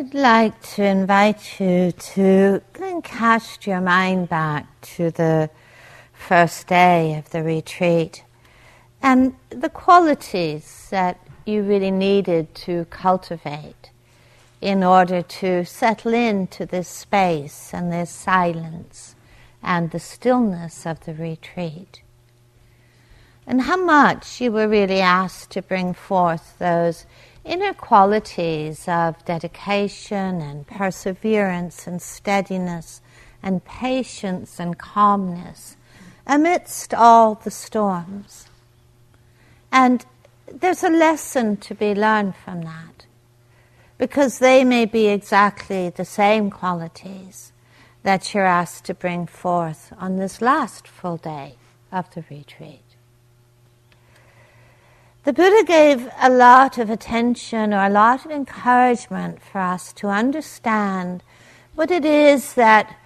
I'd like to invite you to go and cast your mind back to the first day of the retreat and the qualities that you really needed to cultivate in order to settle into this space and this silence and the stillness of the retreat. And how much you were really asked to bring forth those inner qualities of dedication and perseverance and steadiness and patience and calmness amidst all the storms. And there's a lesson to be learned from that, because they may be exactly the same qualities that you're asked to bring forth on this last full day of the retreat. The Buddha gave a lot of attention or a lot of encouragement for us to understand what it is that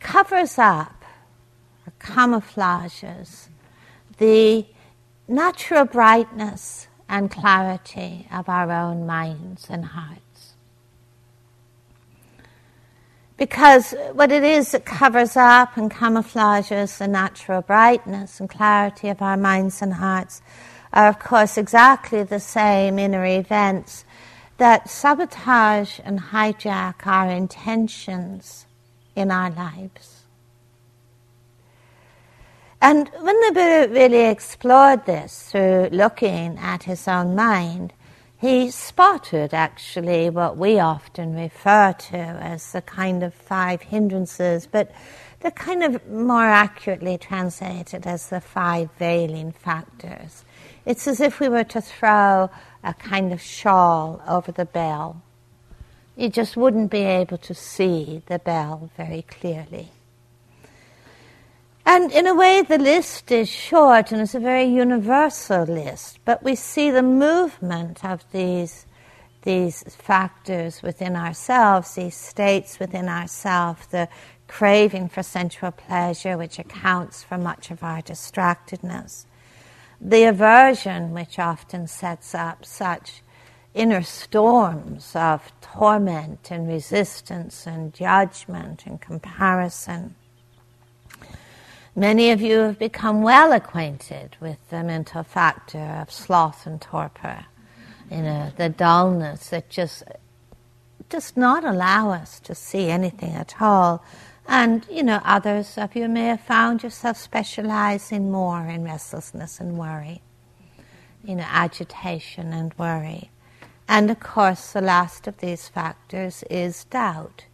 covers up, or camouflages, the natural brightness and clarity of our own minds and hearts. Because what it is that covers up and camouflages the natural brightness and clarity of our minds and hearts are, of course, exactly the same inner events that sabotage and hijack our intentions in our lives. And when the Buddha really explored this through looking at his own mind, he spotted actually what we often refer to as the kind of five hindrances, but they're kind of more accurately translated as the five veiling factors. It's as if we were to throw a kind of shawl over the bell. You just wouldn't be able to see the bell very clearly. And in a way, the list is short and it's a very universal list, but we see the movement of these factors within ourselves, these states within ourselves, the craving for sensual pleasure, which accounts for much of our distractedness, the aversion, which often sets up such inner storms of torment and resistance and judgment and comparison. Many of you have become well acquainted with the mental factor of sloth and torpor, the dullness that just does not allow us to see anything at all. And, others of you may have found yourself specializing more in restlessness and worry, agitation and worry. And, of course, the last of these factors is doubt.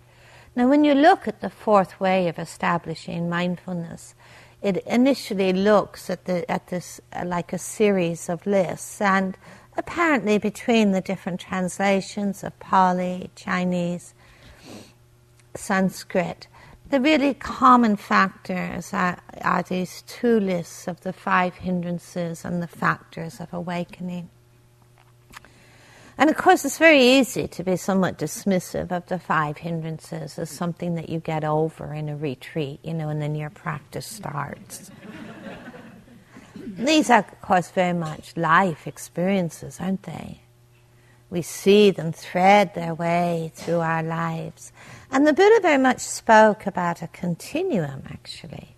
Now, when you look at the fourth way of establishing mindfulness, it initially looks at this like a series of lists, and apparently between the different translations of Pali, Chinese, Sanskrit, the really common factors are these two lists of the five hindrances and the factors of awakening. And of course, it's very easy to be somewhat dismissive of the five hindrances as something that you get over in a retreat, and then your practice starts. These are, of course, very much life experiences, aren't they? We see them thread their way through our lives. And the Buddha very much spoke about a continuum, actually,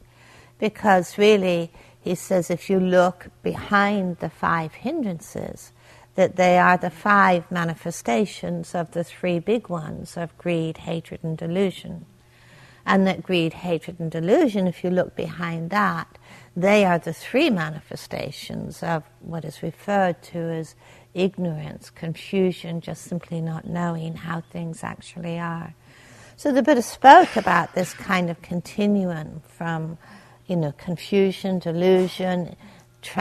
because really, he says, if you look behind the five hindrances, that they are the five manifestations of the three big ones of greed, hatred, and delusion. And that greed, hatred, and delusion, if you look behind that, they are the three manifestations of what is referred to as ignorance, confusion, just simply not knowing how things actually are. So the Buddha spoke about this kind of continuum from, confusion, delusion,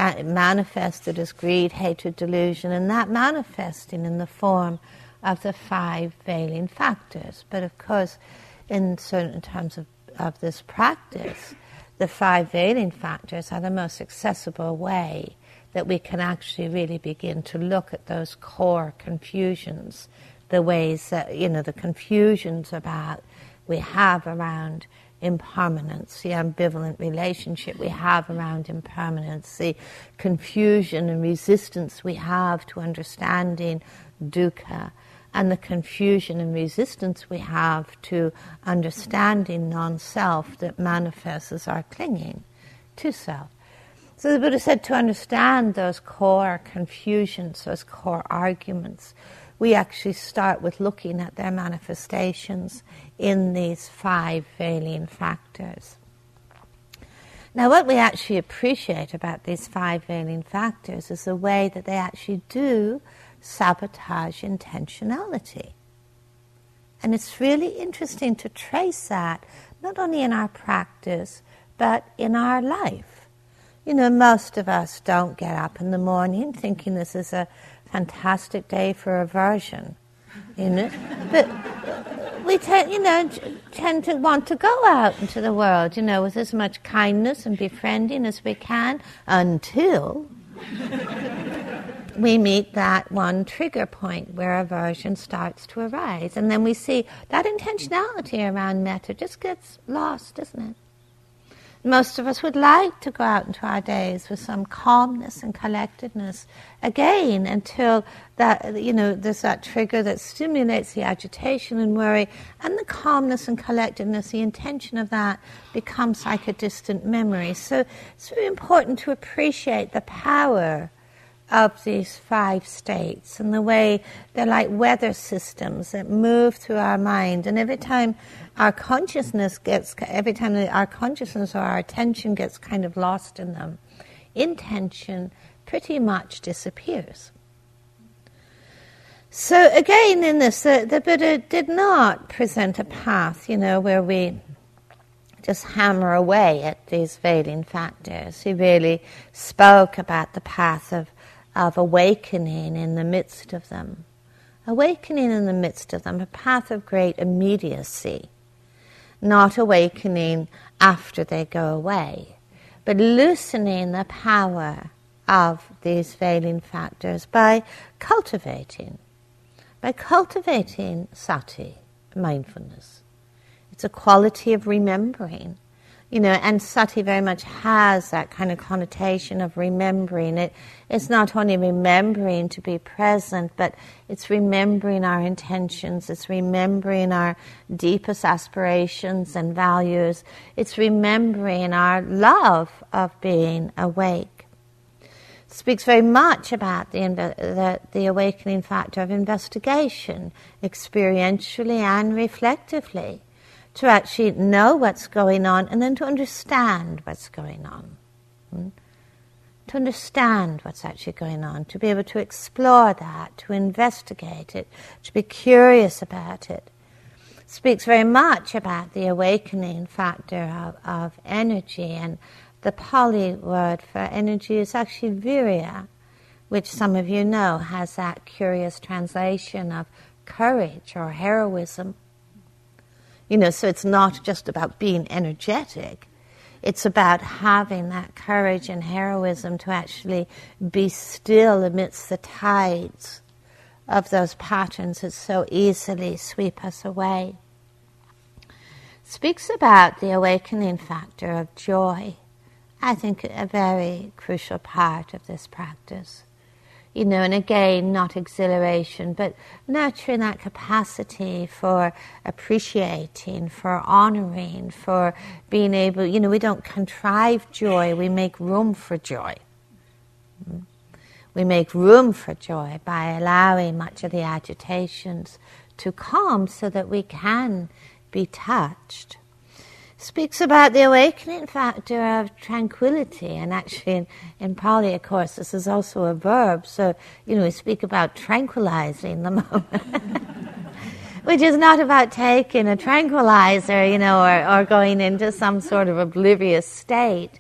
manifested as greed, hatred, delusion, and that manifesting in the form of the five veiling factors. But of course, in certain terms of this practice, the five veiling factors are the most accessible way that we can actually really begin to look at those core confusions, the ways that, the confusions about we have around impermanence, the ambivalent relationship we have around impermanence, the confusion and resistance we have to understanding dukkha, and the confusion and resistance we have to understanding non-self that manifests as our clinging to self. So the Buddha said to understand those core confusions, those core arguments, we actually start with looking at their manifestations in these five veiling factors. Now what we actually appreciate about these five veiling factors is the way that they actually do sabotage intentionality. And it's really interesting to trace that, not only in our practice, but in our life. You know, most of us don't get up in the morning thinking this is a fantastic day for aversion, you know. But we tend to want to go out into the world, you know, with as much kindness and befriending as we can until we meet that one trigger point where aversion starts to arise. And then we see that intentionality around metta just gets lost, doesn't it? Most of us would like to go out into our days with some calmness and collectedness again until that, you know, there's that trigger that stimulates the agitation and worry, and the calmness and collectedness, the intention of that becomes like a distant memory. So it's very important to appreciate the power of these five states and the way they're like weather systems that move through our mind. And every time our consciousness or our attention gets kind of lost in them, intention pretty much disappears. So again, in this, the Buddha did not present a path, you know, where we just hammer away at these veiling factors. He really spoke about the path of awakening in the midst of them. Awakening in the midst of them, a path of great immediacy. Not awakening after they go away, but loosening the power of these veiling factors by cultivating sati, mindfulness. It's a quality of remembering. You know, and sati very much has that kind of connotation of remembering. It's not only remembering to be present, but it's remembering our intentions, it's remembering our deepest aspirations and values, it's remembering our love of being awake. It speaks very much about the awakening factor of investigation, experientially and reflectively, to actually know what's going on and then to understand what's going on. To understand what's actually going on, to be able to explore that, to investigate it, to be curious about it. Speaks very much about the awakening factor of energy, and the Pali word for energy is actually virya, which some of you know has that curious translation of courage or heroism. You know, so it's not just about being energetic. It's about having that courage and heroism to actually be still amidst the tides of those patterns that so easily sweep us away. Speaks about the awakening factor of joy. I think a very crucial part of this practice. You know, and again, not exhilaration, but nurturing that capacity for appreciating, for honoring, for being able, you know, we don't contrive joy, we make room for joy. We make room for joy by allowing much of the agitations to calm so that we can be touched. Speaks about the awakening factor of tranquility, and actually in Pali, of course, this is also a verb, so, you know, we speak about tranquilizing the moment, which is not about taking a tranquilizer, you know, or going into some sort of oblivious state,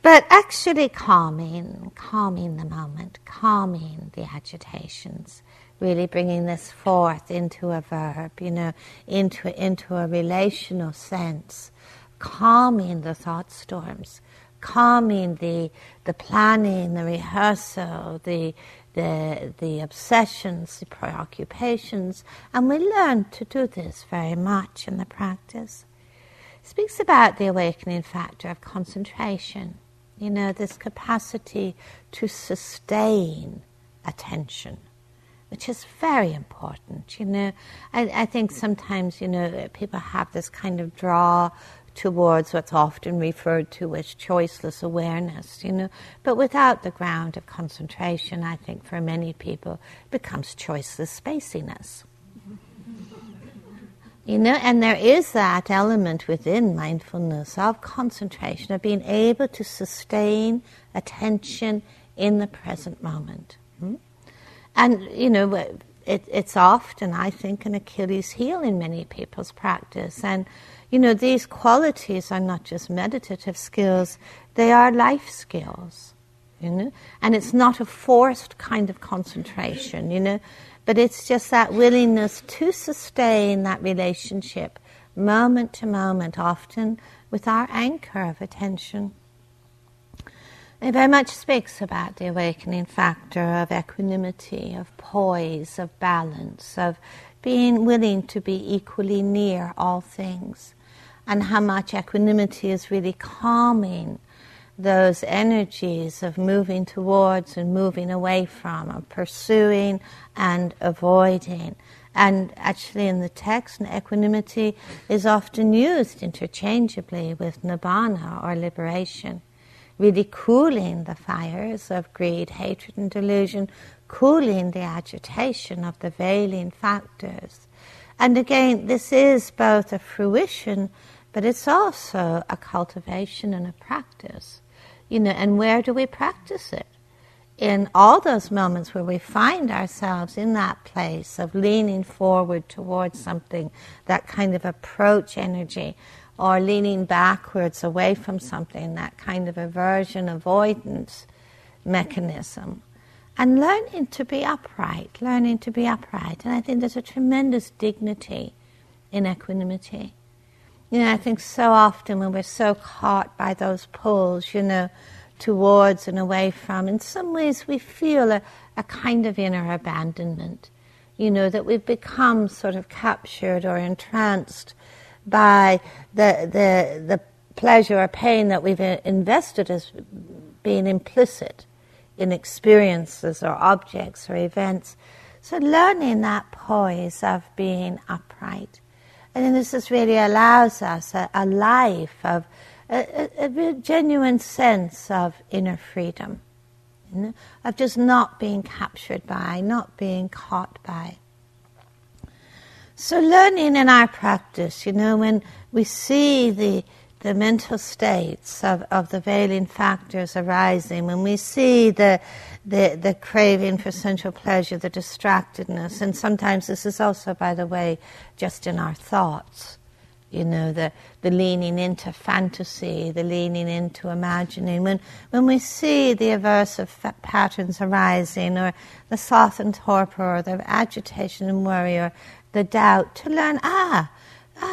but actually calming the moment, calming the agitations. Really bringing this forth into a verb, you know, into a relational sense, calming the thought storms, calming the planning, the rehearsal, the obsessions, the preoccupations, and we learn to do this very much in the practice. It speaks about the awakening factor of concentration, you know, this capacity to sustain attention. which is very important. I think sometimes, people have this kind of draw towards what's often referred to as choiceless awareness, but without the ground of concentration, I think for many people it becomes choiceless spaciness. And there is that element within mindfulness of concentration, of being able to sustain attention in the present moment. And, it's often, I think, an Achilles heel in many people's practice. And, these qualities are not just meditative skills, they are life skills, And it's not a forced kind of concentration, But it's just that willingness to sustain that relationship moment to moment, often with our anchor of attention. It very much speaks about the awakening factor of equanimity, of poise, of balance, of being willing to be equally near all things, and how much equanimity is really calming those energies of moving towards and moving away from, of pursuing and avoiding. And actually in the text, equanimity is often used interchangeably with nibbana or liberation. Really cooling the fires of greed, hatred, and delusion, cooling the agitation of the veiling factors. And again, this is both a fruition, but it's also a cultivation and a practice. And where do we practice it? In all those moments where we find ourselves in that place of leaning forward towards something, that kind of approach energy, or leaning backwards away from something, that kind of aversion, avoidance mechanism. And learning to be upright. And I think there's a tremendous dignity in equanimity. I think so often when we're so caught by those pulls, towards and away from, in some ways we feel a kind of inner abandonment, that we've become sort of captured or entranced by the pleasure or pain that we've invested as being implicit in experiences or objects or events. So learning that poise of being upright. And then this really allows us a life of a genuine sense of inner freedom, of just not being captured by, not being caught by. So learning in our practice, when we see the mental states of the veiling factors arising, when we see the craving for sensual pleasure, the distractedness, and sometimes this is also, by the way, just in our thoughts, the leaning into fantasy, the leaning into imagining. When we see the aversive patterns arising, or the sloth and torpor, or the agitation and worry, or the doubt, to learn,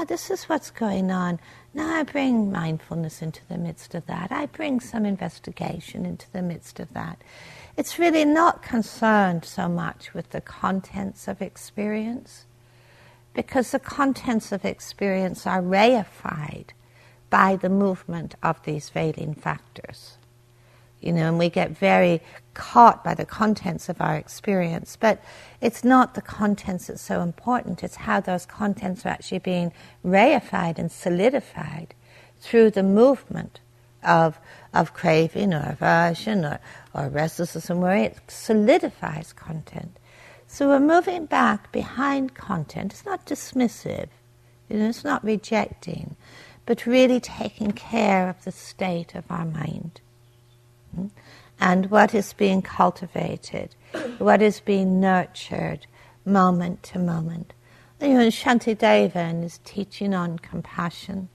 this is what's going on. Now I bring mindfulness into the midst of that. I bring some investigation into the midst of that. It's really not concerned so much with the contents of experience, because the contents of experience are reified by the movement of these veiling factors. And we get very caught by the contents of our experience. But it's not the contents that's so important. It's how those contents are actually being reified and solidified through the movement of craving or aversion or restlessness and worry. It solidifies content. So we're moving back behind content. It's not dismissive. It's not rejecting, but really taking care of the state of our mind. And what is being cultivated, what is being nurtured moment to moment. And Shantideva in his teaching on compassion,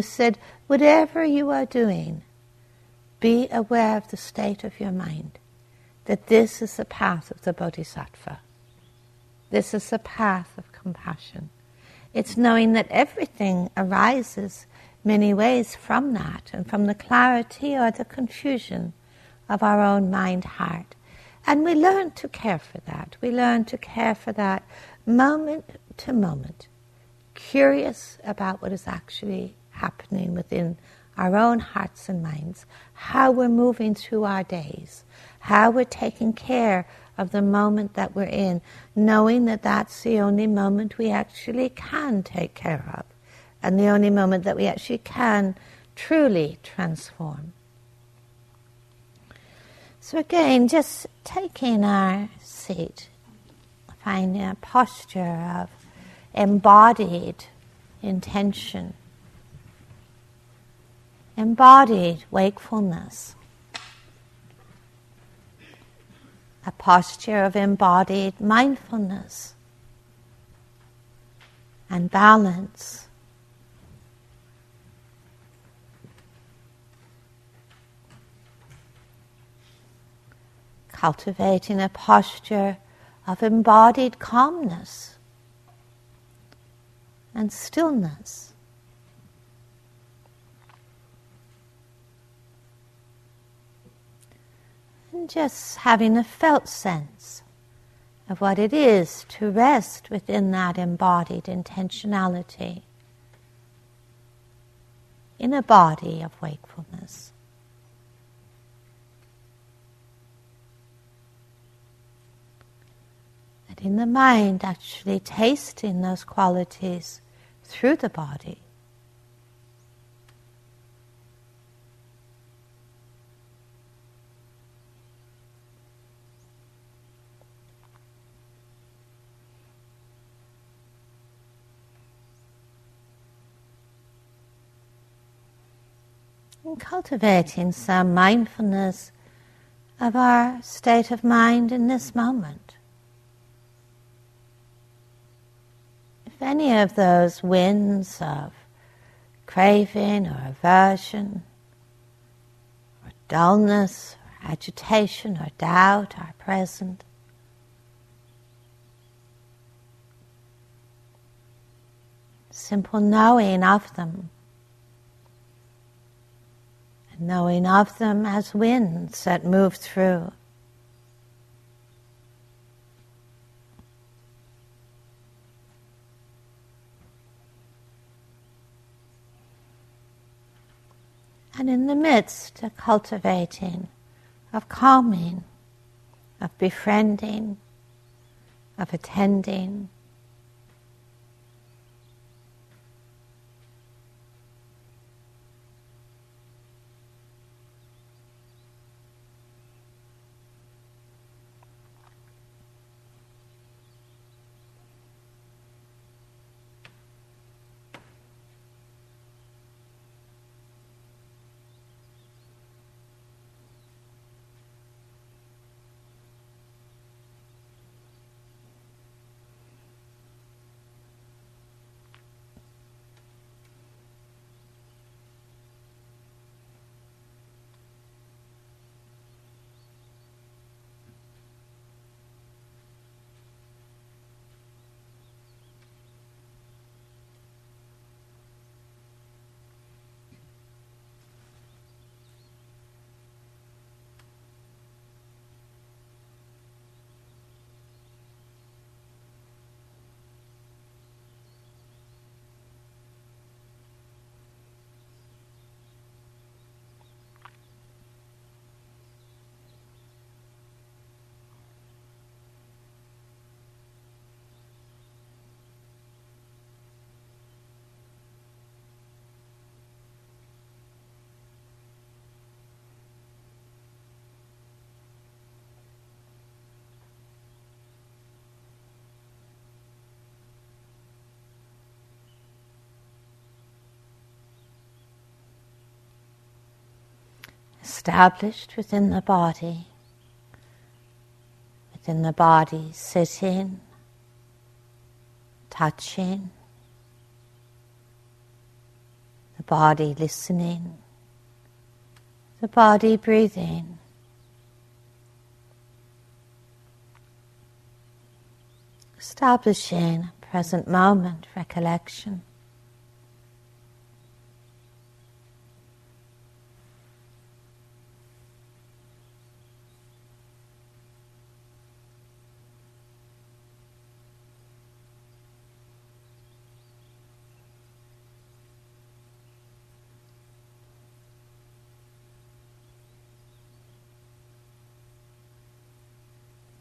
said, whatever you are doing, be aware of the state of your mind, that this is the path of the bodhisattva. This is the path of compassion. It's knowing that everything arises many ways from that, and from the clarity or the confusion of our own mind-heart. And we learn to care for that. We learn to care for that moment to moment, curious about what is actually happening within our own hearts and minds, how we're moving through our days, how we're taking care of the moment that we're in, knowing that that's the only moment we actually can take care of, and the only moment that we actually can truly transform. So again, just taking our seat, finding a posture of embodied intention, embodied wakefulness, a posture of embodied mindfulness and balance. Cultivating a posture of embodied calmness and stillness. And just having a felt sense of what it is to rest within that embodied intentionality in a body of wakefulness. In the mind, actually tasting those qualities through the body. And cultivating some mindfulness of our state of mind in this moment. If any of those winds of craving or aversion or dullness or agitation or doubt are present, simple knowing of them, and knowing of them as winds that move through, and in the midst of cultivating, of calming, of befriending, of attending, established within the body, sitting, touching, the body listening, the body breathing, establishing present moment recollection.